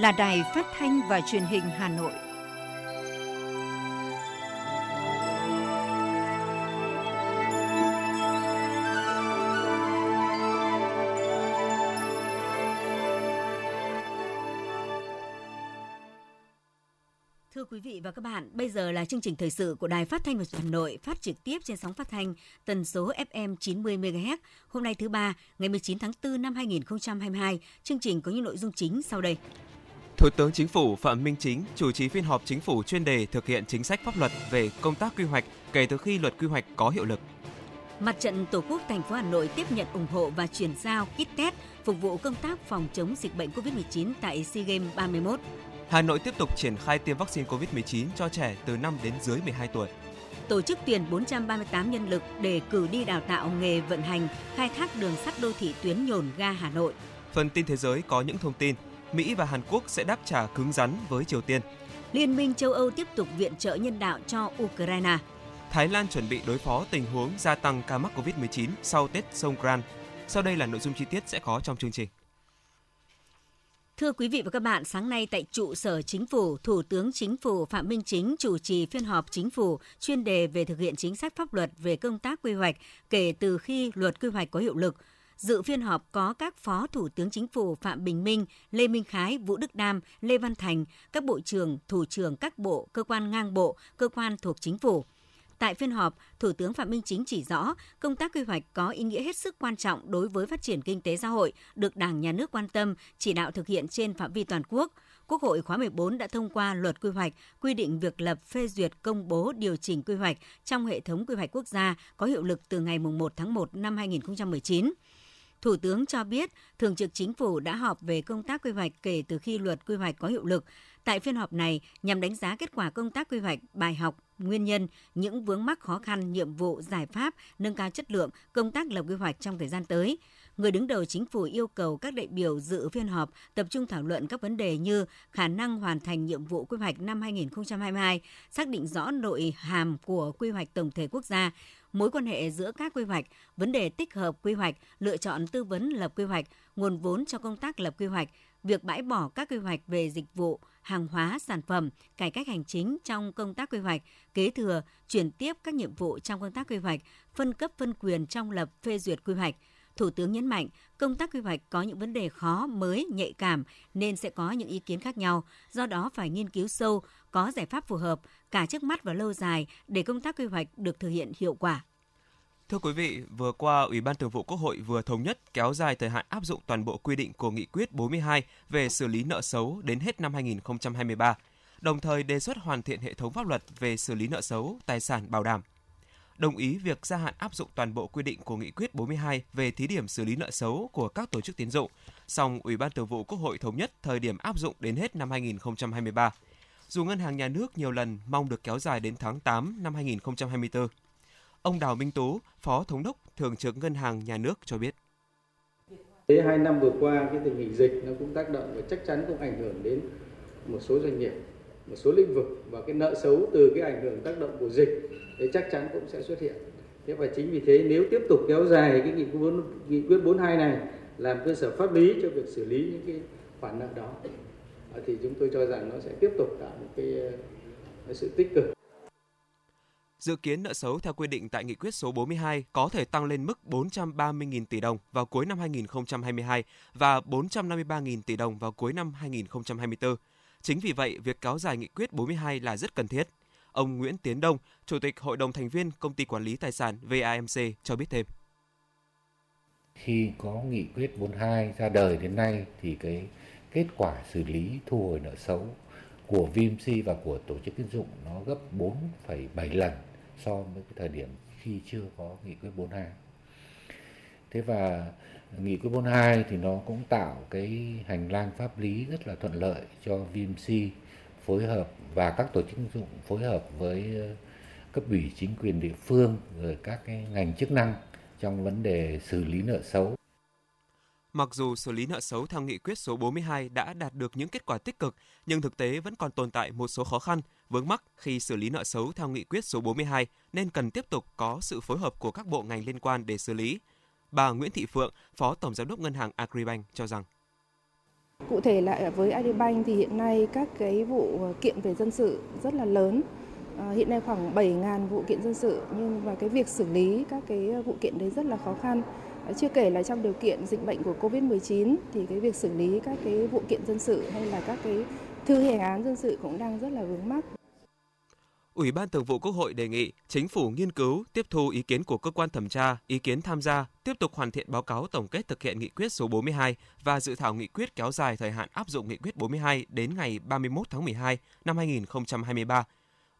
là Đài Phát thanh và Truyền hình Hà Nội. Thưa quý vị và các bạn, bây giờ là chương trình thời sự của Đài Phát thanh và Truyền hình Hà Nội phát trực tiếp trên sóng phát thanh tần số FM 90 MHz. Hôm nay thứ ba, ngày 19 tháng 4 năm 2022, chương trình có những nội dung chính sau đây. Thủ tướng Chính phủ Phạm Minh Chính chủ trì phiên họp Chính phủ chuyên đề thực hiện chính sách pháp luật về công tác quy hoạch kể từ khi luật quy hoạch có hiệu lực. Mặt trận Tổ quốc thành phố Hà Nội tiếp nhận ủng hộ và chuyển giao kit test phục vụ công tác phòng chống dịch bệnh COVID-19 tại SEA Games 31. Hà Nội tiếp tục triển khai tiêm vaccine COVID-19 cho trẻ từ 5 đến dưới 12 tuổi. Tổ chức tuyển 438 nhân lực để cử đi đào tạo nghề vận hành, khai thác đường sắt đô thị tuyến Nhổn ga Hà Nội. Phần tin thế giới có những thông tin, Mỹ và Hàn Quốc sẽ đáp trả cứng rắn với Triều Tiên. Liên minh châu Âu tiếp tục viện trợ nhân đạo cho Ukraine. Thái Lan chuẩn bị đối phó tình huống gia tăng ca mắc COVID-19 sau Tết Songkran. Sau đây là nội dung chi tiết sẽ có trong chương trình. Thưa quý vị và các bạn, sáng nay tại trụ sở Chính phủ, Thủ tướng Chính phủ Phạm Minh Chính chủ trì phiên họp Chính phủ chuyên đề về thực hiện chính sách pháp luật về công tác quy hoạch kể từ khi luật quy hoạch có hiệu lực. Dự phiên họp có các Phó Thủ tướng Chính phủ Phạm Bình Minh, Lê Minh Khái, Vũ Đức Đam, Lê Văn Thành, các Bộ trưởng, Thủ trưởng các bộ, cơ quan ngang bộ, cơ quan thuộc Chính phủ. Tại phiên họp, Thủ tướng Phạm Minh Chính chỉ rõ công tác quy hoạch có ý nghĩa hết sức quan trọng đối với phát triển kinh tế xã hội, được Đảng, Nhà nước quan tâm, chỉ đạo thực hiện trên phạm vi toàn quốc. Quốc hội khóa 14 đã thông qua luật quy hoạch, quy định việc lập, phê duyệt, công bố, điều chỉnh quy hoạch trong hệ thống quy hoạch quốc gia có hiệu lực từ ngày 1 tháng 1 năm 2019. Thủ tướng cho biết, Thường trực Chính phủ đã họp về công tác quy hoạch kể từ khi luật quy hoạch có hiệu lực. Tại phiên họp này, nhằm đánh giá kết quả công tác quy hoạch, bài học, nguyên nhân, những vướng mắc khó khăn, nhiệm vụ, giải pháp, nâng cao chất lượng, công tác lập quy hoạch trong thời gian tới. Người đứng đầu Chính phủ yêu cầu các đại biểu dự phiên họp tập trung thảo luận các vấn đề như khả năng hoàn thành nhiệm vụ quy hoạch năm 2022, xác định rõ nội hàm của quy hoạch tổng thể quốc gia, mối quan hệ giữa các quy hoạch, vấn đề tích hợp quy hoạch, lựa chọn tư vấn lập quy hoạch, nguồn vốn cho công tác lập quy hoạch, việc bãi bỏ các quy hoạch về dịch vụ, hàng hóa, sản phẩm, cải cách hành chính trong công tác quy hoạch, kế thừa, chuyển tiếp các nhiệm vụ trong công tác quy hoạch, phân cấp phân quyền trong lập phê duyệt quy hoạch. Thủ tướng nhấn mạnh, công tác quy hoạch có những vấn đề khó, mới, nhạy cảm nên sẽ có những ý kiến khác nhau, do đó phải nghiên cứu sâu, có giải pháp phù hợp cả trước mắt và lâu dài để công tác quy hoạch được thực hiện hiệu quả. Thưa quý vị, vừa qua, Ủy ban Thường vụ Quốc hội vừa thống nhất kéo dài thời hạn áp dụng toàn bộ quy định của Nghị quyết 42 về xử lý nợ xấu đến hết năm 2023, đồng thời đề xuất hoàn thiện hệ thống pháp luật về xử lý nợ xấu, tài sản bảo đảm. Đồng ý việc gia hạn áp dụng toàn bộ quy định của Nghị quyết 42 về thí điểm xử lý nợ xấu của các tổ chức tín dụng, song Ủy ban Thường vụ Quốc hội thống nhất thời điểm áp dụng đến hết năm 2023. Dù Ngân hàng Nhà nước nhiều lần mong được kéo dài đến tháng 8 năm 2024. Ông Đào Minh Tú, Phó Thống đốc Thường trực Ngân hàng Nhà nước cho biết. Thế 2 năm vừa qua, cái tình hình dịch nó cũng tác động và chắc chắn cũng ảnh hưởng đến một số doanh nghiệp, một số lĩnh vực. Và cái nợ xấu từ cái ảnh hưởng tác động của dịch thì chắc chắn cũng sẽ xuất hiện. Thế và chính vì thế nếu tiếp tục kéo dài cái nghị quyết 42 này làm cơ sở pháp lý cho việc xử lý những cái khoản nợ đó thì chúng tôi cho rằng nó sẽ tiếp tục tạo một cái sự tích cực. Dự kiến nợ xấu theo quy định tại nghị quyết số 42 có thể tăng lên mức 430.000 tỷ đồng vào cuối năm 2022 và 453.000 tỷ đồng vào cuối năm 2024. Chính vì vậy, việc kéo dài nghị quyết 42 là rất cần thiết. Ông Nguyễn Tiến Đông, Chủ tịch Hội đồng thành viên Công ty Quản lý Tài sản VIMC cho biết thêm. Khi có nghị quyết 42 ra đời đến nay thì cái kết quả xử lý thu hồi nợ xấu của VIMC và của tổ chức tín dụng nó gấp 4,7 lần so với cái thời điểm khi chưa có nghị quyết 42. Thế và nghị quyết 42 thì nó cũng tạo cái hành lang pháp lý rất là thuận lợi cho VIMC phối hợp và các tổ chức tín dụng phối hợp với cấp ủy chính quyền địa phương rồi các cái ngành chức năng trong vấn đề xử lý nợ xấu. Mặc dù xử lý nợ xấu theo nghị quyết số 42 đã đạt được những kết quả tích cực, nhưng thực tế vẫn còn tồn tại một số khó khăn, vướng mắc khi xử lý nợ xấu theo nghị quyết số 42 nên cần tiếp tục có sự phối hợp của các bộ ngành liên quan để xử lý. Bà Nguyễn Thị Phượng, Phó Tổng Giám đốc Ngân hàng Agribank cho rằng Cụ thể là với Agribank thì hiện nay các cái vụ kiện về dân sự rất là lớn. Hiện nay khoảng 7.000 vụ kiện dân sự, nhưng mà cái việc xử lý các cái vụ kiện đấy rất là khó khăn. Chưa kể là trong điều kiện dịch bệnh của Covid-19 thì cái việc xử lý các cái vụ kiện dân sự hay là các cái thư đề án dân sự cũng đang rất là vướng mắc. Ủy ban Thường vụ Quốc hội đề nghị Chính phủ nghiên cứu, tiếp thu ý kiến của cơ quan thẩm tra, ý kiến tham gia, tiếp tục hoàn thiện báo cáo tổng kết thực hiện nghị quyết số 42 và dự thảo nghị quyết kéo dài thời hạn áp dụng nghị quyết 42 đến ngày 31 tháng 12 năm 2023.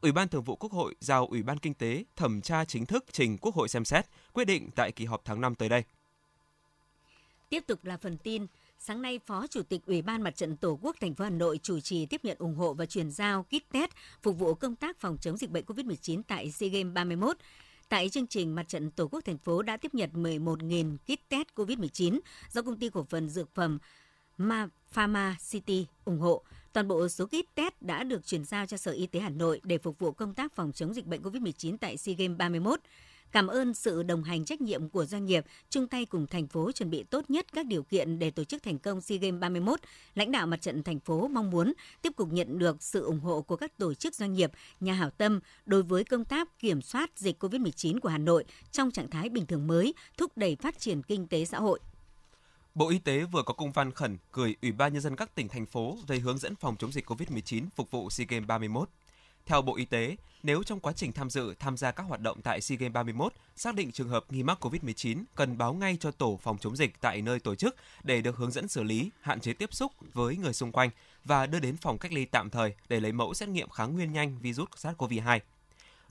Ủy ban Thường vụ Quốc hội giao Ủy ban Kinh tế thẩm tra chính thức trình Quốc hội xem xét, quyết định tại kỳ họp tháng 5 tới đây. Tiếp tục là phần tin. Sáng nay, Phó Chủ tịch Ủy ban Mặt trận Tổ quốc thành phố Hà Nội chủ trì tiếp nhận ủng hộ và chuyển giao kit test phục vụ công tác phòng chống dịch bệnh COVID-19 tại SEA Games 31. Tại chương trình, Mặt trận Tổ quốc thành phố đã tiếp nhận 11.000 kit test COVID-19 do công ty cổ phần dược phẩm Pharma City ủng hộ. Toàn bộ số kit test đã được chuyển giao cho Sở Y tế Hà Nội để phục vụ công tác phòng chống dịch bệnh COVID-19 tại SEA Games 31. Cảm ơn sự đồng hành trách nhiệm của doanh nghiệp, chung tay cùng thành phố chuẩn bị tốt nhất các điều kiện để tổ chức thành công SEA Games 31. Lãnh đạo Mặt trận thành phố mong muốn tiếp tục nhận được sự ủng hộ của các tổ chức doanh nghiệp, nhà hảo tâm đối với công tác kiểm soát dịch COVID-19 của Hà Nội trong trạng thái bình thường mới, thúc đẩy phát triển kinh tế xã hội. Bộ Y tế vừa có công văn khẩn gửi Ủy ban Nhân dân các tỉnh, thành phố về hướng dẫn phòng chống dịch COVID-19 phục vụ SEA Games 31. Theo Bộ Y tế, nếu trong quá trình tham gia các hoạt động tại SEA Games 31 xác định trường hợp nghi mắc COVID-19 cần báo ngay cho tổ phòng chống dịch tại nơi tổ chức để được hướng dẫn xử lý, hạn chế tiếp xúc với người xung quanh và đưa đến phòng cách ly tạm thời để lấy mẫu xét nghiệm kháng nguyên nhanh virus SARS-CoV-2.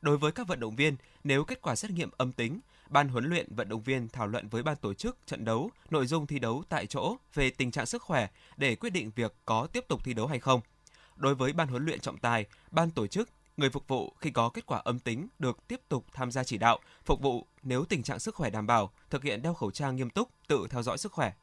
Đối với các vận động viên, nếu kết quả xét nghiệm âm tính, Ban huấn luyện vận động viên thảo luận với ban tổ chức trận đấu, nội dung thi đấu tại chỗ về tình trạng sức khỏe để quyết định việc có tiếp tục thi đấu hay không. Đối với ban huấn luyện trọng tài, ban tổ chức, người phục vụ khi có kết quả âm tính được tiếp tục tham gia chỉ đạo, phục vụ nếu tình trạng sức khỏe đảm bảo, thực hiện đeo khẩu trang nghiêm túc, tự theo dõi sức khỏe.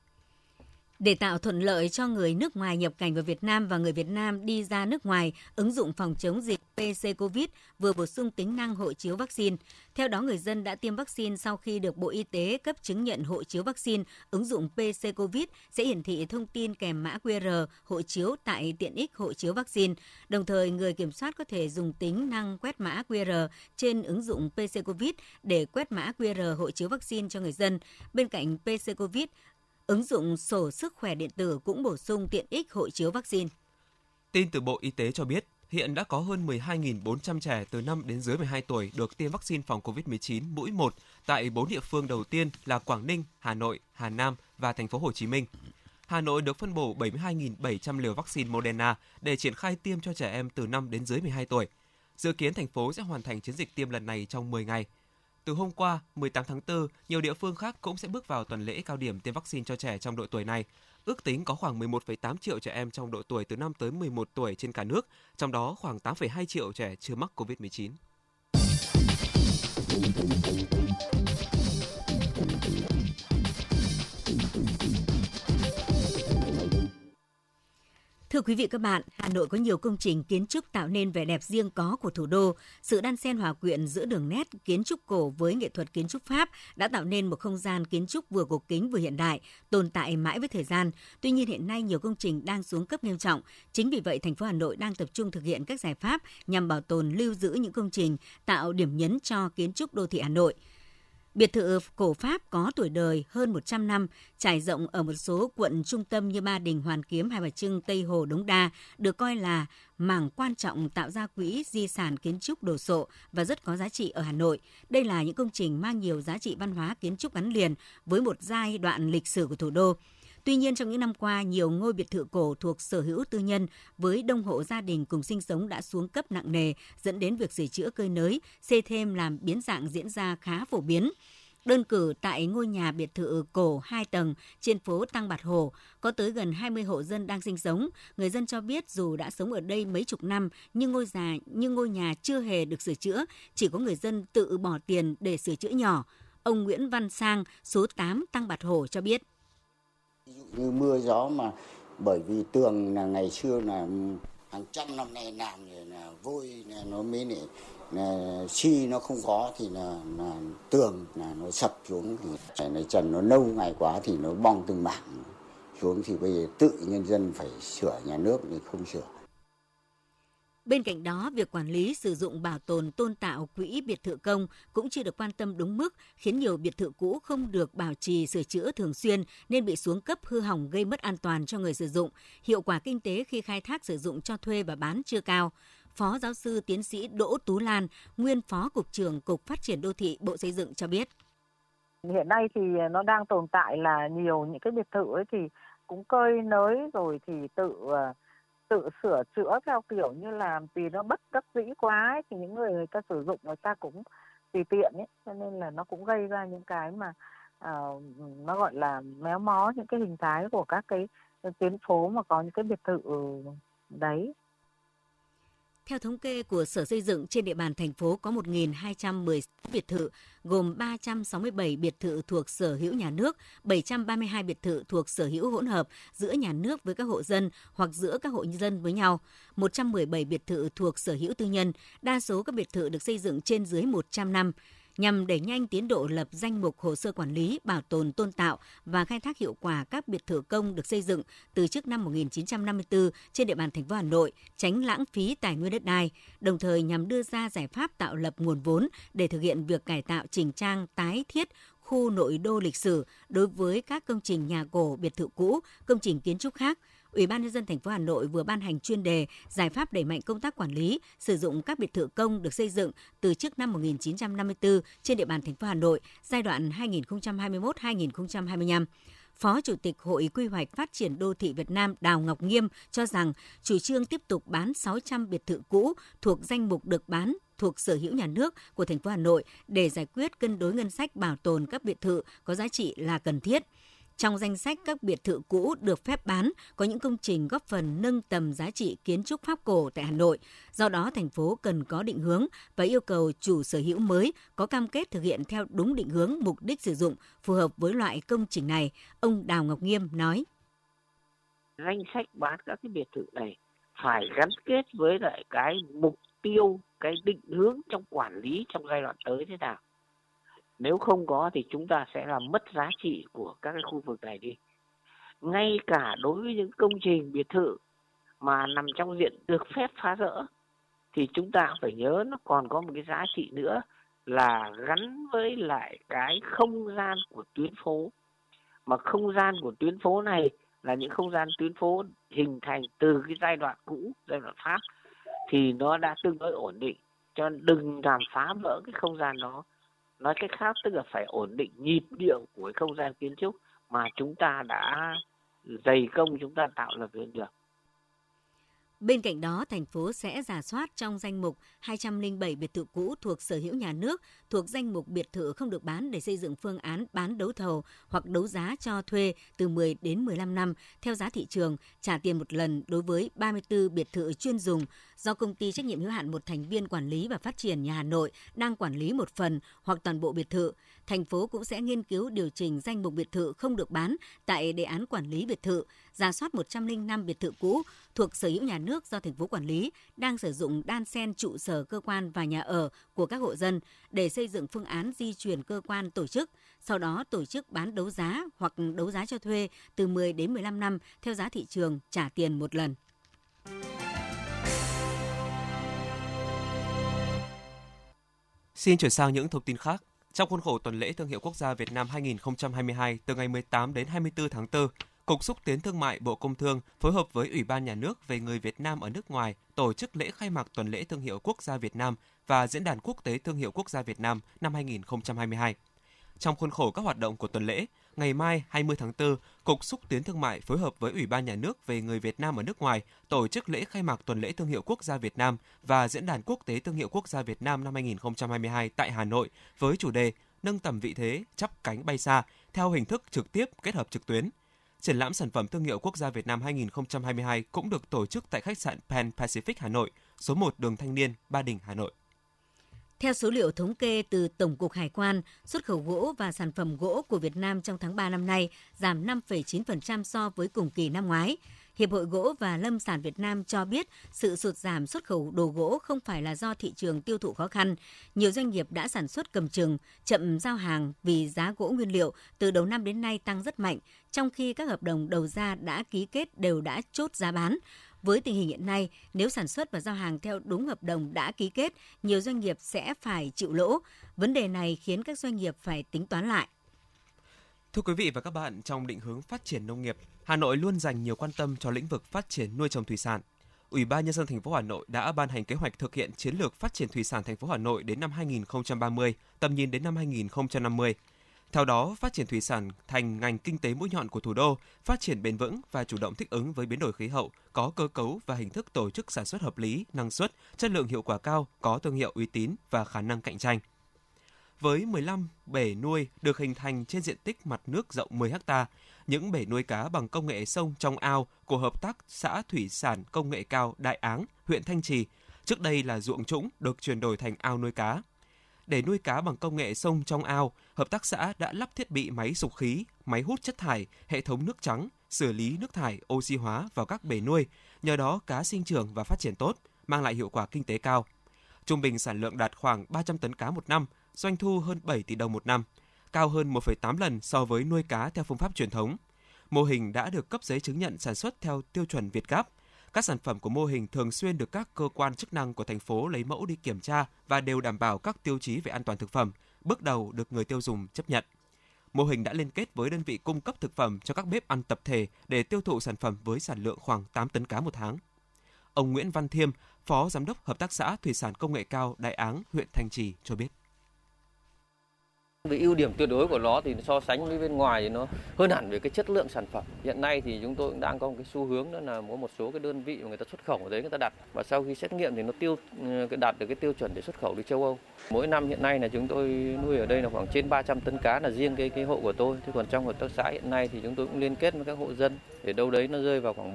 Để tạo thuận lợi cho người nước ngoài nhập cảnh vào Việt Nam và người Việt Nam đi ra nước ngoài, ứng dụng phòng chống dịch PC-COVID vừa bổ sung tính năng hộ chiếu vaccine. Theo đó, người dân đã tiêm vaccine sau khi được Bộ Y tế cấp chứng nhận hộ chiếu vaccine, ứng dụng PC-COVID sẽ hiển thị thông tin kèm mã QR hộ chiếu tại tiện ích hộ chiếu vaccine. Đồng thời, người kiểm soát có thể dùng tính năng quét mã QR trên ứng dụng PC-COVID để quét mã QR hộ chiếu vaccine cho người dân. Bên cạnh PC-COVID, ứng dụng sổ sức khỏe điện tử cũng bổ sung tiện ích hộ chiếu vaccine. Tin từ Bộ Y tế cho biết, hiện đã có hơn 12.400 trẻ từ 5 đến dưới 12 tuổi được tiêm vaccine phòng COVID-19 mũi 1 tại 4 địa phương đầu tiên là Quảng Ninh, Hà Nội, Hà Nam và thành phố Hồ Chí Minh. Hà Nội được phân bổ 72.700 liều vaccine Moderna để triển khai tiêm cho trẻ em từ 5 đến dưới 12 tuổi. Dự kiến thành phố sẽ hoàn thành chiến dịch tiêm lần này trong 10 ngày. Từ hôm qua, 18 tháng 4, nhiều địa phương khác cũng sẽ bước vào tuần lễ cao điểm tiêm vaccine cho trẻ trong độ tuổi này. Ước tính có khoảng 11,8 triệu trẻ em trong độ tuổi từ 5 tới 11 tuổi trên cả nước, trong đó khoảng 8,2 triệu trẻ chưa mắc COVID-19. Thưa quý vị các bạn, Hà Nội có nhiều công trình kiến trúc tạo nên vẻ đẹp riêng có của thủ đô. Sự đan xen hòa quyện giữa đường nét kiến trúc cổ với nghệ thuật kiến trúc Pháp đã tạo nên một không gian kiến trúc vừa cổ kính vừa hiện đại, tồn tại mãi với thời gian. Tuy nhiên hiện nay nhiều công trình đang xuống cấp nghiêm trọng. Chính vì vậy, thành phố Hà Nội đang tập trung thực hiện các giải pháp nhằm bảo tồn lưu giữ những công trình tạo điểm nhấn cho kiến trúc đô thị Hà Nội. Biệt thự cổ Pháp có tuổi đời hơn 100 năm, trải rộng ở một số quận trung tâm như Ba Đình, Hoàn Kiếm, Hai Bà Trưng, Tây Hồ, Đống Đa, được coi là mảng quan trọng tạo ra quỹ di sản kiến trúc đồ sộ và rất có giá trị ở Hà Nội. Đây là những công trình mang nhiều giá trị văn hóa kiến trúc gắn liền với một giai đoạn lịch sử của thủ đô. Tuy nhiên, trong những năm qua, nhiều ngôi biệt thự cổ thuộc sở hữu tư nhân với đông hộ gia đình cùng sinh sống đã xuống cấp nặng nề, dẫn đến việc sửa chữa cơi nới, xây thêm làm biến dạng diễn ra khá phổ biến. Đơn cử tại ngôi nhà biệt thự cổ 2 tầng trên phố Tăng Bạt Hồ, có tới gần 20 hộ dân đang sinh sống. Người dân cho biết dù đã sống ở đây mấy chục năm nhưng ngôi nhà chưa hề được sửa chữa, chỉ có người dân tự bỏ tiền để sửa chữa nhỏ. Ông Nguyễn Văn Sang, số 8 Tăng Bạt Hồ cho biết. Như mưa gió mà bởi vì tường là ngày xưa là hàng trăm năm nay làm thì là vôi nó mới này chi nó không có thì là tường là nó sập xuống thì trần nó lâu ngày quá thì nó bong từng mảng xuống thì bây giờ tự nhân dân phải sửa, nhà nước thì không sửa. Bên cạnh đó, việc quản lý, sử dụng, bảo tồn, tôn tạo quỹ biệt thự công cũng chưa được quan tâm đúng mức, khiến nhiều biệt thự cũ không được bảo trì, sửa chữa thường xuyên nên bị xuống cấp, hư hỏng, gây mất an toàn cho người sử dụng. Hiệu quả kinh tế khi khai thác, sử dụng cho thuê và bán chưa cao. Phó giáo sư tiến sĩ Đỗ Tú Lan, nguyên Phó Cục trưởng Cục Phát triển Đô thị Bộ Xây dựng cho biết. Hiện nay thì nó đang tồn tại là nhiều những cái biệt thự ấy thì cũng cơi nới rồi thì tự sửa chữa theo kiểu như là vì nó bất đắc dĩ quá ấy, thì những người ta sử dụng người ta cũng tùy tiện ấy, cho nên là nó cũng gây ra những cái mà nó gọi là méo mó những cái hình thái của các cái tuyến phố mà có những cái biệt thự đấy. Theo thống kê của Sở Xây dựng, trên địa bàn thành phố có 1.216 biệt thự, gồm 367 biệt thự thuộc sở hữu nhà nước, 732 biệt thự thuộc sở hữu hỗn hợp giữa nhà nước với các hộ dân hoặc giữa các hộ dân với nhau, 117 biệt thự thuộc sở hữu tư nhân, đa số các biệt thự được xây dựng trên dưới 100 năm. Nhằm đẩy nhanh tiến độ lập danh mục hồ sơ quản lý, bảo tồn, tôn tạo và khai thác hiệu quả các biệt thự công được xây dựng từ trước năm 1954 trên địa bàn thành phố Hà Nội, tránh lãng phí tài nguyên đất đai, đồng thời nhằm đưa ra giải pháp tạo lập nguồn vốn để thực hiện việc cải tạo, chỉnh trang, tái thiết khu nội đô lịch sử đối với các công trình nhà cổ, biệt thự cũ, công trình kiến trúc khác. Ủy ban nhân dân thành phố Hà Nội vừa ban hành chuyên đề giải pháp đẩy mạnh công tác quản lý, sử dụng các biệt thự công được xây dựng từ trước năm 1954 trên địa bàn thành phố Hà Nội giai đoạn 2021-2025. Phó Chủ tịch Hội Quy hoạch Phát triển Đô thị Việt Nam Đào Ngọc Nghiêm cho rằng chủ trương tiếp tục bán 600 biệt thự cũ thuộc danh mục được bán thuộc sở hữu nhà nước của thành phố Hà Nội để giải quyết cân đối ngân sách bảo tồn các biệt thự có giá trị là cần thiết. Trong danh sách các biệt thự cũ được phép bán có những công trình góp phần nâng tầm giá trị kiến trúc Pháp cổ tại Hà Nội. Do đó, thành phố cần có định hướng và yêu cầu chủ sở hữu mới có cam kết thực hiện theo đúng định hướng, mục đích sử dụng phù hợp với loại công trình này. Ông Đào Ngọc Nghiêm nói. Danh sách bán các cái biệt thự này phải gắn kết với lại cái mục tiêu, cái định hướng trong quản lý trong giai đoạn tới thế nào. Nếu không có thì chúng ta sẽ làm mất giá trị của các cái khu vực này đi. Ngay cả đối với những công trình biệt thự mà nằm trong diện được phép phá rỡ thì chúng ta phải nhớ nó còn có một cái giá trị nữa là gắn với lại cái không gian của tuyến phố. Mà không gian của tuyến phố này là những không gian tuyến phố hình thành từ cái giai đoạn cũ, giai đoạn Pháp thì nó đã tương đối ổn định, cho nên đừng làm phá vỡ cái không gian đó. Nói cách khác tức là phải ổn định nhịp điệu của không gian kiến trúc mà chúng ta đã dày công, chúng ta tạo lập được. Bên cạnh đó, thành phố sẽ rà soát trong danh mục 207 biệt thự cũ thuộc sở hữu nhà nước, thuộc danh mục biệt thự không được bán để xây dựng phương án bán đấu thầu hoặc đấu giá cho thuê từ 10 đến 15 năm theo giá thị trường, trả tiền một lần đối với 34 biệt thự chuyên dùng do công ty trách nhiệm hữu hạn một thành viên quản lý và phát triển nhà Hà Nội đang quản lý một phần hoặc toàn bộ biệt thự. Thành phố cũng sẽ nghiên cứu điều chỉnh danh mục biệt thự không được bán tại đề án quản lý biệt thự, rà soát 105 biệt thự cũ thuộc sở hữu nhà nước do thành phố quản lý đang sử dụng đan xen trụ sở cơ quan và nhà ở của các hộ dân để xây dựng phương án di chuyển cơ quan tổ chức, sau đó tổ chức bán đấu giá hoặc đấu giá cho thuê từ 10 đến 15 năm theo giá thị trường, trả tiền một lần. Xin chuyển sang những thông tin khác. Trong khuôn khổ tuần lễ thương hiệu quốc gia Việt Nam 2022 từ ngày 18 đến 24 tháng 4, Cục Xúc tiến Thương mại Bộ Công Thương phối hợp với Ủy ban Nhà nước về người Việt Nam ở nước ngoài tổ chức lễ khai mạc tuần lễ thương hiệu quốc gia Việt Nam và Diễn đàn Quốc tế Thương hiệu Quốc gia Việt Nam năm 2022. Trong khuôn khổ các hoạt động của tuần lễ, ngày mai 20 tháng 4, Cục Xúc tiến Thương mại phối hợp với Ủy ban Nhà nước về người Việt Nam ở nước ngoài tổ chức lễ khai mạc tuần lễ thương hiệu quốc gia Việt Nam và Diễn đàn Quốc tế Thương hiệu Quốc gia Việt Nam năm 2022 tại Hà Nội với chủ đề Nâng tầm vị thế, chắp cánh bay xa theo hình thức trực tiếp kết hợp trực tuyến. Triển lãm sản phẩm thương hiệu quốc gia Việt Nam 2022 cũng được tổ chức tại khách sạn Pan Pacific Hà Nội, số 1 đường Thanh Niên, Ba Đình, Hà Nội. Theo số liệu thống kê từ Tổng cục Hải quan, xuất khẩu gỗ và sản phẩm gỗ của Việt Nam trong tháng 3 năm nay giảm 5,9% so với cùng kỳ năm ngoái. Hiệp hội Gỗ và Lâm sản Việt Nam cho biết sự sụt giảm xuất khẩu đồ gỗ không phải là do thị trường tiêu thụ khó khăn. Nhiều doanh nghiệp đã sản xuất cầm chừng, chậm giao hàng vì giá gỗ nguyên liệu từ đầu năm đến nay tăng rất mạnh, trong khi các hợp đồng đầu ra đã ký kết đều đã chốt giá bán. Với tình hình hiện nay, nếu sản xuất và giao hàng theo đúng hợp đồng đã ký kết, nhiều doanh nghiệp sẽ phải chịu lỗ. Vấn đề này khiến các doanh nghiệp phải tính toán lại. Thưa quý vị và các bạn, trong định hướng phát triển nông nghiệp, Hà Nội luôn dành nhiều quan tâm cho lĩnh vực phát triển nuôi trồng thủy sản. Ủy ban nhân dân thành phố Hà Nội đã ban hành kế hoạch thực hiện chiến lược phát triển thủy sản thành phố Hà Nội đến năm 2030, tầm nhìn đến năm 2050. Theo đó, phát triển thủy sản thành ngành kinh tế mũi nhọn của thủ đô, phát triển bền vững và chủ động thích ứng với biến đổi khí hậu, có cơ cấu và hình thức tổ chức sản xuất hợp lý, năng suất, chất lượng hiệu quả cao, có thương hiệu uy tín và khả năng cạnh tranh. Với 15 bể nuôi được hình thành trên diện tích mặt nước rộng 10 ha, những bể nuôi cá bằng công nghệ sông trong ao của Hợp tác Xã Thủy Sản Công nghệ Cao Đại Áng, huyện Thanh Trì, trước đây là ruộng trũng được chuyển đổi thành ao nuôi cá. Để nuôi cá bằng công nghệ sông trong ao, hợp tác xã đã lắp thiết bị máy sục khí, máy hút chất thải, hệ thống nước trắng, xử lý nước thải oxy hóa vào các bể nuôi. Nhờ đó, cá sinh trưởng và phát triển tốt, mang lại hiệu quả kinh tế cao. Trung bình sản lượng đạt khoảng 300 tấn cá một năm, doanh thu hơn 7 tỷ đồng một năm, cao hơn 1,8 lần so với nuôi cá theo phương pháp truyền thống. Mô hình đã được cấp giấy chứng nhận sản xuất theo tiêu chuẩn VietGAP. Các sản phẩm của mô hình thường xuyên được các cơ quan chức năng của thành phố lấy mẫu đi kiểm tra và đều đảm bảo các tiêu chí về an toàn thực phẩm, bước đầu được người tiêu dùng chấp nhận. Mô hình đã liên kết với đơn vị cung cấp thực phẩm cho các bếp ăn tập thể để tiêu thụ sản phẩm với sản lượng khoảng 8 tấn cá một tháng. Ông Nguyễn Văn Thiêm, Phó Giám đốc Hợp tác xã Thủy sản Công nghệ Cao Đại Áng, huyện Thanh Trì cho biết. Về ưu điểm tuyệt đối của nó thì so sánh với bên ngoài thì nó hơn hẳn về cái chất lượng sản phẩm. Hiện nay thì chúng tôi cũng đang có một cái xu hướng đó là có một số cái đơn vị mà người ta xuất khẩu ở đấy người ta đặt và sau khi xét nghiệm thì nó đạt được cái tiêu chuẩn để xuất khẩu đi châu Âu. Mỗi năm hiện nay là chúng tôi nuôi ở đây là khoảng trên 300 tấn cá là riêng cái hộ của tôi. Thế còn trong hợp tác xã hiện nay thì chúng tôi cũng liên kết với các hộ dân để đâu đấy nó rơi vào khoảng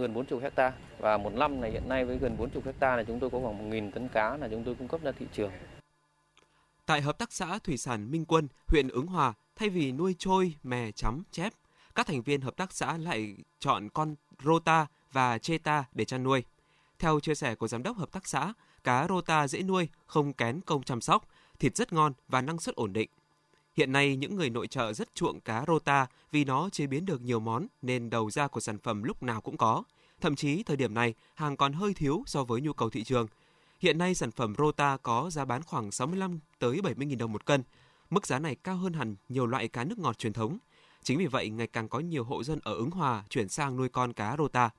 gần 40 hectare và một năm này hiện nay với gần 40 hectare là chúng tôi có khoảng 1.000 tấn cá là chúng tôi cung cấp ra thị trường. Tại Hợp tác xã Thủy sản Minh Quân, huyện Ứng Hòa, thay vì nuôi trôi, mè, chấm, chép, các thành viên hợp tác xã lại chọn con rota và cheta để chăn nuôi. Theo chia sẻ của giám đốc hợp tác xã, cá rota dễ nuôi, không kén công chăm sóc, thịt rất ngon và năng suất ổn định. Hiện nay, những người nội trợ rất chuộng cá rota vì nó chế biến được nhiều món nên đầu ra của sản phẩm lúc nào cũng có. Thậm chí, thời điểm này, hàng còn hơi thiếu so với nhu cầu thị trường. Hiện nay, sản phẩm rota có giá bán khoảng 65-70.000 đồng một cân. Mức giá này cao hơn hẳn nhiều loại cá nước ngọt truyền thống. Chính vì vậy, ngày càng có nhiều hộ dân ở Ứng Hòa chuyển sang nuôi con cá rota.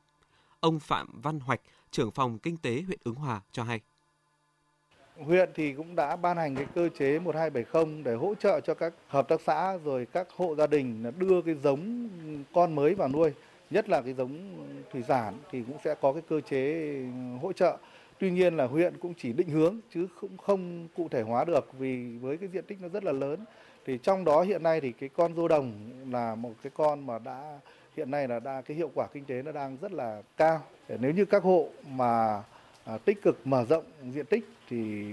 Ông Phạm Văn Hoạch, trưởng phòng kinh tế huyện Ứng Hòa cho hay. Huyện thì cũng đã ban hành cái cơ chế 1270 để hỗ trợ cho các hợp tác xã rồi các hộ gia đình đưa cái giống con mới vào nuôi. Nhất là cái giống thủy sản thì cũng sẽ có cái cơ chế hỗ trợ. Tuy nhiên là huyện cũng chỉ định hướng chứ cũng không cụ thể hóa được vì với cái diện tích nó rất là lớn. Thì trong đó hiện nay thì cái con rô đồng là một cái con mà hiện nay cái hiệu quả kinh tế nó đang rất là cao. Nếu như các hộ mà tích cực mở rộng diện tích thì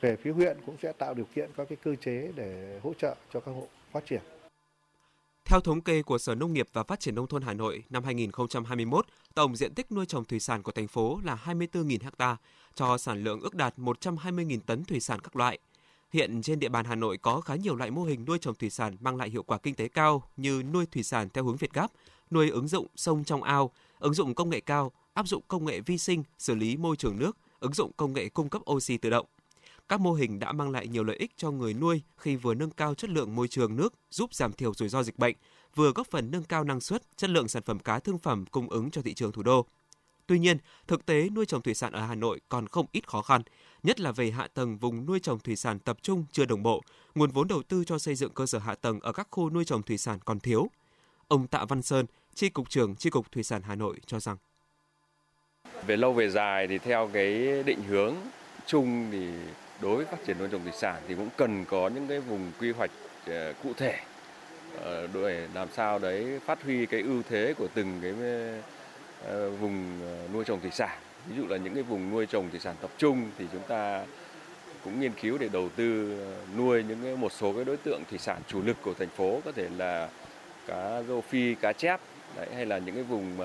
về phía huyện cũng sẽ tạo điều kiện các cái cơ chế để hỗ trợ cho các hộ phát triển. Theo thống kê của Sở Nông nghiệp và Phát triển Nông thôn Hà Nội, năm 2021, tổng diện tích nuôi trồng thủy sản của thành phố là 24.000 ha, cho sản lượng ước đạt 120.000 tấn thủy sản các loại. Hiện trên địa bàn Hà Nội có khá nhiều loại mô hình nuôi trồng thủy sản mang lại hiệu quả kinh tế cao như nuôi thủy sản theo hướng VietGAP, nuôi ứng dụng sông trong ao, ứng dụng công nghệ cao, áp dụng công nghệ vi sinh, xử lý môi trường nước, ứng dụng công nghệ cung cấp oxy tự động. Các mô hình đã mang lại nhiều lợi ích cho người nuôi khi vừa nâng cao chất lượng môi trường nước, giúp giảm thiểu rủi ro dịch bệnh, vừa góp phần nâng cao năng suất, chất lượng sản phẩm cá thương phẩm cung ứng cho thị trường thủ đô. Tuy nhiên, thực tế nuôi trồng thủy sản ở Hà Nội còn không ít khó khăn, nhất là về hạ tầng vùng nuôi trồng thủy sản tập trung chưa đồng bộ, nguồn vốn đầu tư cho xây dựng cơ sở hạ tầng ở các khu nuôi trồng thủy sản còn thiếu. Ông Tạ Văn Sơn, Chi cục trưởng Chi cục Thủy sản Hà Nội cho rằng về lâu về dài thì theo cái định hướng chung thì đối với phát triển nuôi trồng thủy sản thì cũng cần có những cái vùng quy hoạch cụ thể để làm sao đấy phát huy cái ưu thế của từng cái vùng nuôi trồng thủy sản. Ví dụ là những cái vùng nuôi trồng thủy sản tập trung thì chúng ta cũng nghiên cứu để đầu tư nuôi một số cái đối tượng thủy sản chủ lực của thành phố, có thể là cá rô phi, cá chép đấy, hay là những cái vùng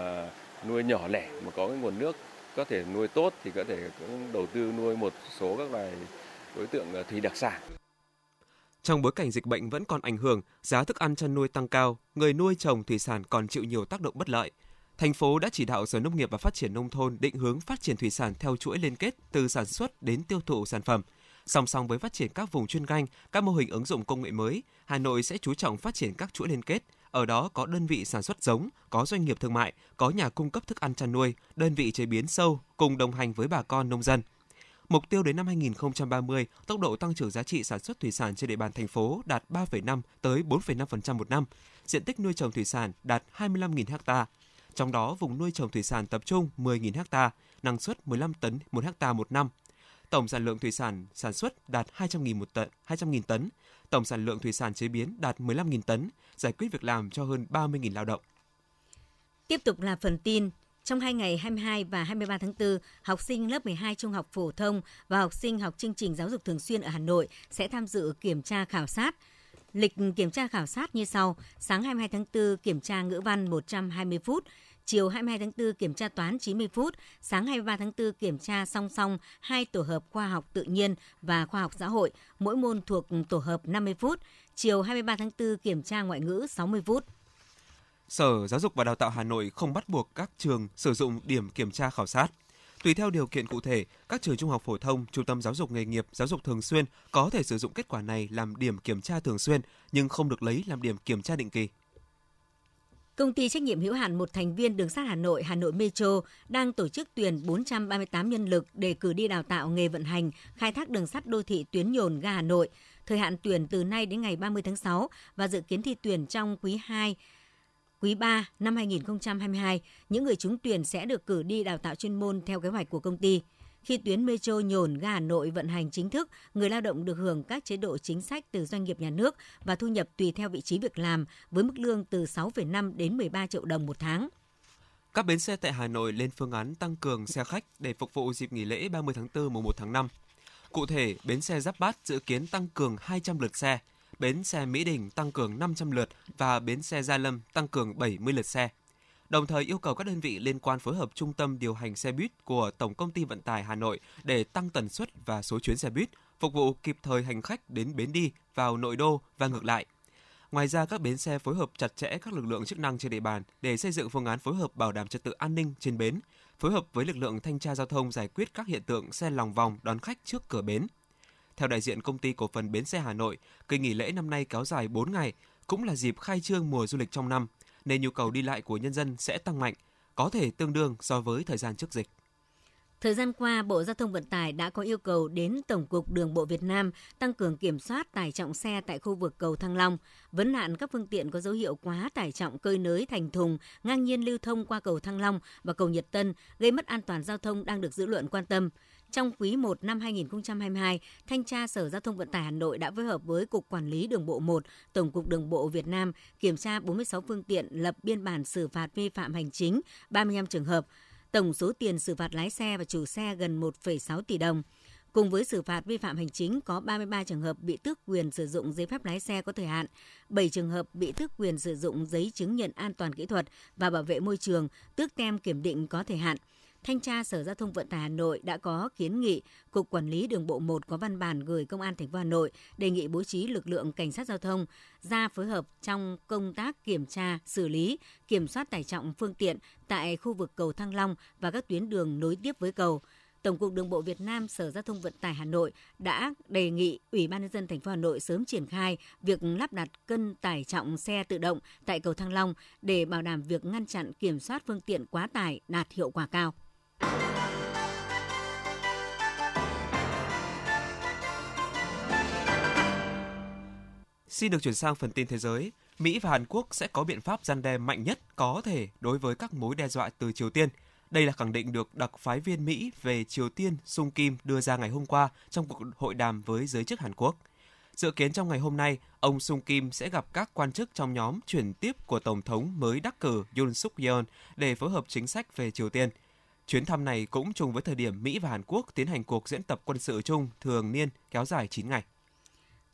nuôi nhỏ lẻ mà có cái nguồn nước có thể nuôi tốt thì có thể đầu tư nuôi một số các loài đối tượng thủy đặc sản. Trong bối cảnh dịch bệnh vẫn còn ảnh hưởng, giá thức ăn chăn nuôi tăng cao, người nuôi trồng thủy sản còn chịu nhiều tác động bất lợi. Thành phố đã chỉ đạo Sở Nông nghiệp và Phát triển Nông thôn định hướng phát triển thủy sản theo chuỗi liên kết từ sản xuất đến tiêu thụ sản phẩm. Song song với phát triển các vùng chuyên canh, các mô hình ứng dụng công nghệ mới, Hà Nội sẽ chú trọng phát triển các chuỗi liên kết. Ở đó có đơn vị sản xuất giống, có doanh nghiệp thương mại, có nhà cung cấp thức ăn chăn nuôi, đơn vị chế biến sâu cùng đồng hành với bà con nông dân. Mục tiêu đến năm 2030, tốc độ tăng trưởng giá trị sản xuất thủy sản trên địa bàn thành phố đạt 3,5 tới 4,5% một năm. Diện tích nuôi trồng thủy sản đạt 25.000 ha. Trong đó, vùng nuôi trồng thủy sản tập trung 10.000 ha, năng suất 15 tấn một ha một năm. Tổng sản lượng thủy sản sản xuất đạt 200.000 tấn, tổng sản lượng thủy sản chế biến đạt 15.000 tấn, giải quyết việc làm cho hơn 30.000 lao động. Tiếp tục là phần tin. Trong 2 ngày 22 và 23 tháng 4, học sinh lớp 12 trung học phổ thông và học sinh học chương trình giáo dục thường xuyên ở Hà Nội sẽ tham dự kiểm tra khảo sát. Lịch kiểm tra khảo sát như sau: sáng 22 tháng 4 kiểm tra ngữ văn 120 phút, chiều 22 tháng 4 kiểm tra toán 90 phút, sáng 23 tháng 4 kiểm tra song song 2 tổ hợp khoa học tự nhiên và khoa học xã hội, mỗi môn thuộc tổ hợp 50 phút, chiều 23 tháng 4 kiểm tra ngoại ngữ 60 phút. Sở Giáo dục và Đào tạo Hà Nội không bắt buộc các trường sử dụng điểm kiểm tra khảo sát. Tùy theo điều kiện cụ thể, các trường trung học phổ thông, trung tâm giáo dục nghề nghiệp, giáo dục thường xuyên có thể sử dụng kết quả này làm điểm kiểm tra thường xuyên, nhưng không được lấy làm điểm kiểm tra định kỳ. Công ty trách nhiệm hữu hạn một thành viên Đường sắt Hà Nội, Hà Nội Metro đang tổ chức tuyển 438 nhân lực để cử đi đào tạo nghề vận hành, khai thác đường sắt đô thị tuyến Nhổn ga Hà Nội. Thời hạn tuyển từ nay đến ngày 30 tháng 6 và dự kiến thi tuyển trong quý 3 năm 2022, những người trúng tuyển sẽ được cử đi đào tạo chuyên môn theo kế hoạch của công ty. Khi tuyến Metro Nhổn ga Hà Nội vận hành chính thức, người lao động được hưởng các chế độ chính sách từ doanh nghiệp nhà nước và thu nhập tùy theo vị trí việc làm với mức lương từ 6,5 đến 13 triệu đồng một tháng. Các bến xe tại Hà Nội lên phương án tăng cường xe khách để phục vụ dịp nghỉ lễ 30 tháng 4 mùng 1 tháng 5. Cụ thể, bến xe Giáp Bát dự kiến tăng cường 200 lượt xe, bến xe Mỹ Đình tăng cường 500 lượt và bến xe Gia Lâm tăng cường 70 lượt xe. Đồng thời yêu cầu các đơn vị liên quan phối hợp trung tâm điều hành xe buýt của Tổng Công ty Vận tải Hà Nội để tăng tần suất và số chuyến xe buýt, phục vụ kịp thời hành khách đến bến đi, vào nội đô và ngược lại. Ngoài ra, các bến xe phối hợp chặt chẽ các lực lượng chức năng trên địa bàn để xây dựng phương án phối hợp bảo đảm trật tự an ninh trên bến, phối hợp với lực lượng thanh tra giao thông giải quyết các hiện tượng xe lòng vòng đón khách trước cửa bến. Theo đại diện Công ty Cổ phần Bến xe Hà Nội, kỳ nghỉ lễ năm nay kéo dài 4 ngày, cũng là dịp khai trương mùa du lịch trong năm, nên nhu cầu đi lại của nhân dân sẽ tăng mạnh, có thể tương đương so với thời gian trước dịch. Thời gian qua, Bộ Giao thông Vận tải đã có yêu cầu đến Tổng cục Đường bộ Việt Nam tăng cường kiểm soát tải trọng xe tại khu vực cầu Thăng Long, vấn nạn các phương tiện có dấu hiệu quá tải trọng cơi nới thành thùng, ngang nhiên lưu thông qua cầu Thăng Long và cầu Nhật Tân gây mất an toàn giao thông đang được dư luận quan tâm. Trong quý 1 năm 2022, Thanh tra Sở Giao thông Vận tải Hà Nội đã phối hợp với Cục Quản lý Đường bộ 1, Tổng cục Đường bộ Việt Nam kiểm tra 46 phương tiện, lập biên bản xử phạt vi phạm hành chính 35 trường hợp. Tổng số tiền xử phạt lái xe và chủ xe gần 1,6 tỷ đồng. Cùng với xử phạt vi phạm hành chính có 33 trường hợp bị tước quyền sử dụng giấy phép lái xe có thời hạn, 7 trường hợp bị tước quyền sử dụng giấy chứng nhận an toàn kỹ thuật và bảo vệ môi trường, tước tem kiểm định có thời hạn. Thanh tra Sở Giao thông Vận tải Hà Nội đã có kiến nghị Cục Quản lý Đường bộ 1 có văn bản gửi Công an thành phố Hà Nội đề nghị bố trí lực lượng cảnh sát giao thông ra phối hợp trong công tác kiểm tra, xử lý, kiểm soát tải trọng phương tiện tại khu vực cầu Thăng Long và các tuyến đường nối tiếp với cầu. Tổng cục Đường bộ Việt Nam, Sở Giao thông Vận tải Hà Nội đã đề nghị Ủy ban nhân dân thành phố Hà Nội sớm triển khai việc lắp đặt cân tải trọng xe tự động tại cầu Thăng Long để bảo đảm việc ngăn chặn kiểm soát phương tiện quá tải đạt hiệu quả cao. Xin được chuyển sang phần tin thế giới. Mỹ và Hàn Quốc sẽ có biện pháp răn đe mạnh nhất có thể đối với các mối đe dọa từ Triều Tiên. Đây là khẳng định được đặc phái viên Mỹ về Triều Tiên Sung Kim đưa ra ngày hôm qua trong cuộc hội đàm với giới chức Hàn Quốc. Dự kiến trong ngày hôm nay, ông Sung Kim sẽ gặp các quan chức trong nhóm chuyển tiếp của Tổng thống mới đắc cử Yoon Suk Yeol để phối hợp chính sách về Triều Tiên. Chuyến thăm này cũng trùng với thời điểm Mỹ và Hàn Quốc tiến hành cuộc diễn tập quân sự chung thường niên kéo dài 9 ngày.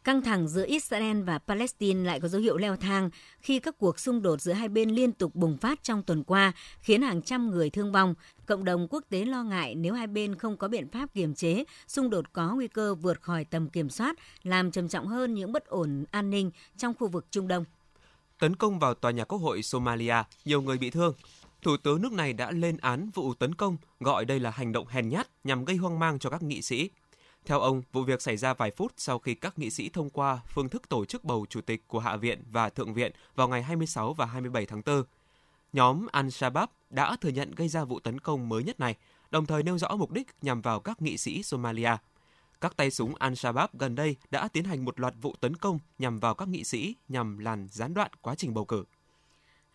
Căng thẳng giữa Israel và Palestine lại có dấu hiệu leo thang khi các cuộc xung đột giữa hai bên liên tục bùng phát trong tuần qua, khiến hàng trăm người thương vong. Cộng đồng quốc tế lo ngại nếu hai bên không có biện pháp kiềm chế, xung đột có nguy cơ vượt khỏi tầm kiểm soát, làm trầm trọng hơn những bất ổn an ninh trong khu vực Trung Đông. Tấn công vào tòa nhà Quốc hội Somalia, nhiều người bị thương. Thủ tướng nước này đã lên án vụ tấn công, gọi đây là hành động hèn nhát nhằm gây hoang mang cho các nghị sĩ. Theo ông, vụ việc xảy ra vài phút sau khi các nghị sĩ thông qua phương thức tổ chức bầu chủ tịch của Hạ viện và Thượng viện vào ngày 26 và 27 tháng 4. Nhóm Al-Shabaab đã thừa nhận gây ra vụ tấn công mới nhất này, đồng thời nêu rõ mục đích nhằm vào các nghị sĩ Somalia. Các tay súng Al-Shabaab gần đây đã tiến hành một loạt vụ tấn công nhằm vào các nghị sĩ nhằm làm gián đoạn quá trình bầu cử.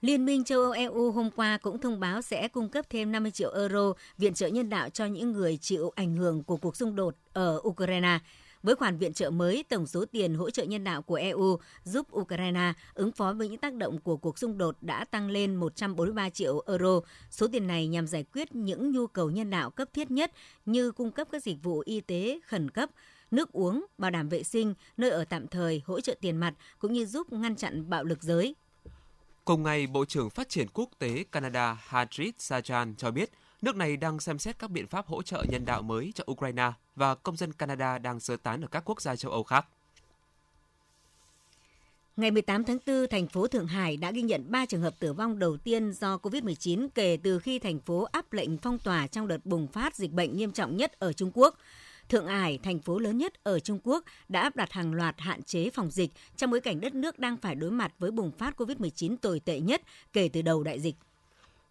Liên minh châu Âu-EU hôm qua cũng thông báo sẽ cung cấp thêm 50 triệu euro viện trợ nhân đạo cho những người chịu ảnh hưởng của cuộc xung đột ở Ukraine. Với khoản viện trợ mới, tổng số tiền hỗ trợ nhân đạo của EU giúp Ukraine ứng phó với những tác động của cuộc xung đột đã tăng lên 143 triệu euro. Số tiền này nhằm giải quyết những nhu cầu nhân đạo cấp thiết nhất như cung cấp các dịch vụ y tế khẩn cấp, nước uống, bảo đảm vệ sinh, nơi ở tạm thời, hỗ trợ tiền mặt cũng như giúp ngăn chặn bạo lực giới. Cùng ngày, Bộ trưởng Phát triển Quốc tế Canada Harjit Sajjan cho biết nước này đang xem xét các biện pháp hỗ trợ nhân đạo mới cho Ukraine và công dân Canada đang sơ tán ở các quốc gia châu Âu khác. Ngày 18 tháng 4, thành phố Thượng Hải đã ghi nhận 3 trường hợp tử vong đầu tiên do COVID-19 kể từ khi thành phố áp lệnh phong tỏa trong đợt bùng phát dịch bệnh nghiêm trọng nhất ở Trung Quốc. Thượng Hải, thành phố lớn nhất ở Trung Quốc, đã áp đặt hàng loạt hạn chế phòng dịch trong bối cảnh đất nước đang phải đối mặt với bùng phát COVID-19 tồi tệ nhất kể từ đầu đại dịch.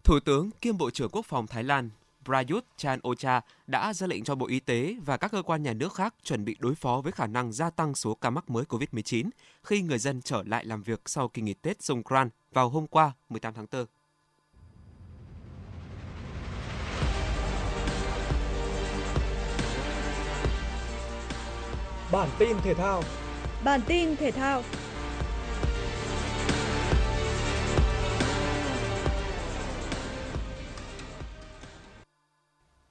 Thủ tướng kiêm Bộ trưởng Quốc phòng Thái Lan Prayut Chan-o-cha đã ra lệnh cho Bộ Y tế và các cơ quan nhà nước khác chuẩn bị đối phó với khả năng gia tăng số ca mắc mới COVID-19 khi người dân trở lại làm việc sau kỳ nghỉ Tết Songkran vào hôm qua 18 tháng 4. Bản tin thể thao.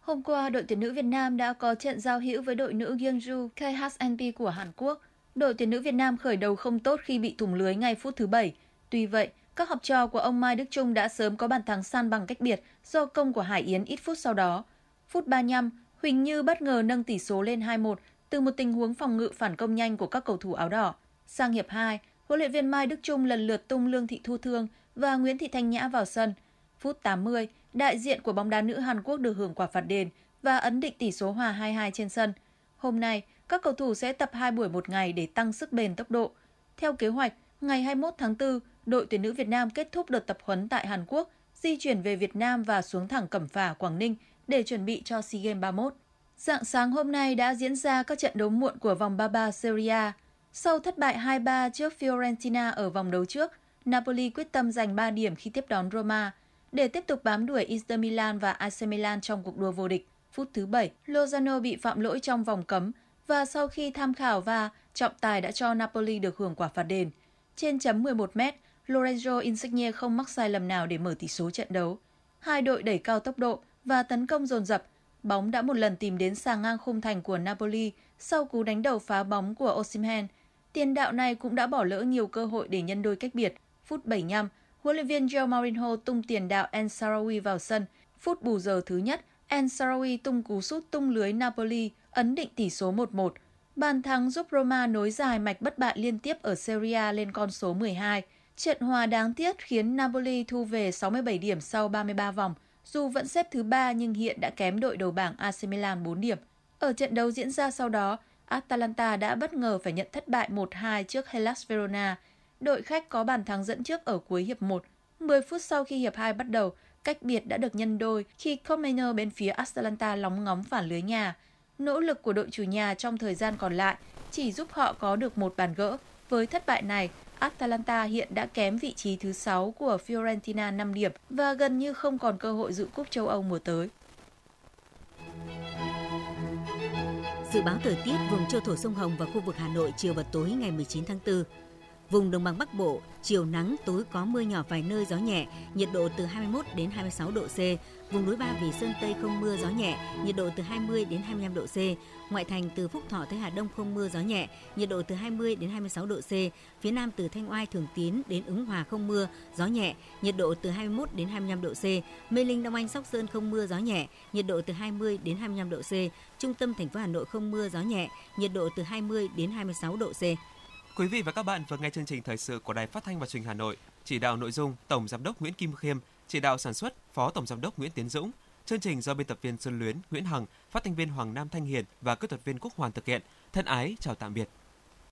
Hôm qua, đội tuyển nữ Việt Nam đã có trận giao hữu với đội nữ Gyeongju KHNP của Hàn Quốc. Đội tuyển nữ Việt Nam khởi đầu không tốt khi bị thủng lưới ngay phút thứ 7. Tuy vậy, các học trò của ông Mai Đức Chung đã sớm có bàn thắng san bằng cách biệt do công của Hải Yến ít phút sau đó. Phút 35, Huỳnh Như bất ngờ nâng tỷ số lên 2-1 từ một tình huống phòng ngự phản công nhanh của các cầu thủ áo đỏ. Sang hiệp 2, huấn luyện viên Mai Đức Chung lần lượt tung Lương Thị Thu Thương và Nguyễn Thị Thanh Nhã vào sân. Phút 80, đại diện của bóng đá nữ Hàn Quốc được hưởng quả phạt đền và ấn định tỷ số hòa 2-2 trên sân. Hôm nay, các cầu thủ sẽ tập 2 buổi một ngày để tăng sức bền tốc độ. Theo kế hoạch, ngày 21 tháng 4, đội tuyển nữ Việt Nam kết thúc đợt tập huấn tại Hàn Quốc, di chuyển về Việt Nam và xuống thẳng Cẩm Phả, Quảng Ninh để chuẩn bị cho SEA Games 31. Rạng sáng hôm nay đã diễn ra các trận đấu muộn của vòng 33 Serie A. Sau thất bại 2-3 trước Fiorentina ở vòng đấu trước, Napoli quyết tâm giành 3 điểm khi tiếp đón Roma để tiếp tục bám đuổi AC Milan và AC Milan trong cuộc đua vô địch. Phút thứ 7, Lozano bị phạm lỗi trong vòng cấm và sau khi tham khảo và trọng tài đã cho Napoli được hưởng quả phạt đền. Trên chấm 11m, Lorenzo Insigne không mắc sai lầm nào để mở tỷ số trận đấu. Hai đội đẩy cao tốc độ và tấn công dồn dập. Bóng đã một lần tìm đến xà ngang khung thành của Napoli sau cú đánh đầu phá bóng của Osimhen. Tiền đạo này cũng đã bỏ lỡ nhiều cơ hội để nhân đôi cách biệt. Phút 75, huấn luyện viên João Mourinho tung tiền đạo Ansarawi vào sân. Phút bù giờ thứ nhất, Ansarawi tung cú sút tung lưới Napoli, ấn định tỷ số 1-1. Bàn thắng giúp Roma nối dài mạch bất bại liên tiếp ở Serie A lên con số 12. Trận hòa đáng tiếc khiến Napoli thu về 67 điểm sau 33 vòng. Dù vẫn xếp thứ 3 nhưng hiện đã kém đội đầu bảng AC Milan 4 điểm. Ở trận đấu diễn ra sau đó, Atalanta đã bất ngờ phải nhận thất bại 1-2 trước Hellas Verona. Đội khách có bàn thắng dẫn trước ở cuối hiệp 1. 10 phút sau khi hiệp 2 bắt đầu, cách biệt đã được nhân đôi khi Commander bên phía Atalanta lóng ngóng phản lưới nhà. Nỗ lực của đội chủ nhà trong thời gian còn lại chỉ giúp họ có được một bàn gỡ. Với thất bại này, Atalanta hiện đã kém vị trí thứ 6 của Fiorentina 5 điểm và gần như không còn cơ hội dự cúp châu Âu mùa tới. Dự báo thời tiết vùng châu thổ sông Hồng và khu vực Hà Nội chiều và tối ngày 19 tháng 4. Vùng đồng bằng Bắc Bộ, chiều nắng, tối có mưa nhỏ vài nơi, gió nhẹ, nhiệt độ từ 21 đến 26 độ C. Vùng núi Ba Vì Sơn Tây không mưa, gió nhẹ, nhiệt độ từ 20 đến 25 độ C. Ngoại thành từ Phúc Thọ tới Hà Đông không mưa, gió nhẹ, nhiệt độ từ 20 đến 26 độ C. Phía Nam từ Thanh Oai, Thường Tín đến Ứng Hòa không mưa, gió nhẹ, nhiệt độ từ 21 đến 25 độ C. Mê Linh, Đông Anh, Sóc Sơn không mưa, gió nhẹ, nhiệt độ từ 20 đến 25 độ C. Trung tâm thành phố Hà Nội không mưa, gió nhẹ, nhiệt độ từ 20 đến 26 độ C. Quý vị và các bạn vừa nghe chương trình thời sự của Đài Phát thanh và Truyền hình Hà Nội. Chỉ đạo nội dung Tổng Giám đốc Nguyễn Kim Khiêm, chỉ đạo sản xuất Phó Tổng Giám đốc Nguyễn Tiến Dũng. Chương trình do biên tập viên Xuân Luyến, Nguyễn Hằng, phát thanh viên Hoàng Nam Thanh Hiền và kỹ thuật viên Quốc Hoàn thực hiện. Thân ái chào tạm biệt.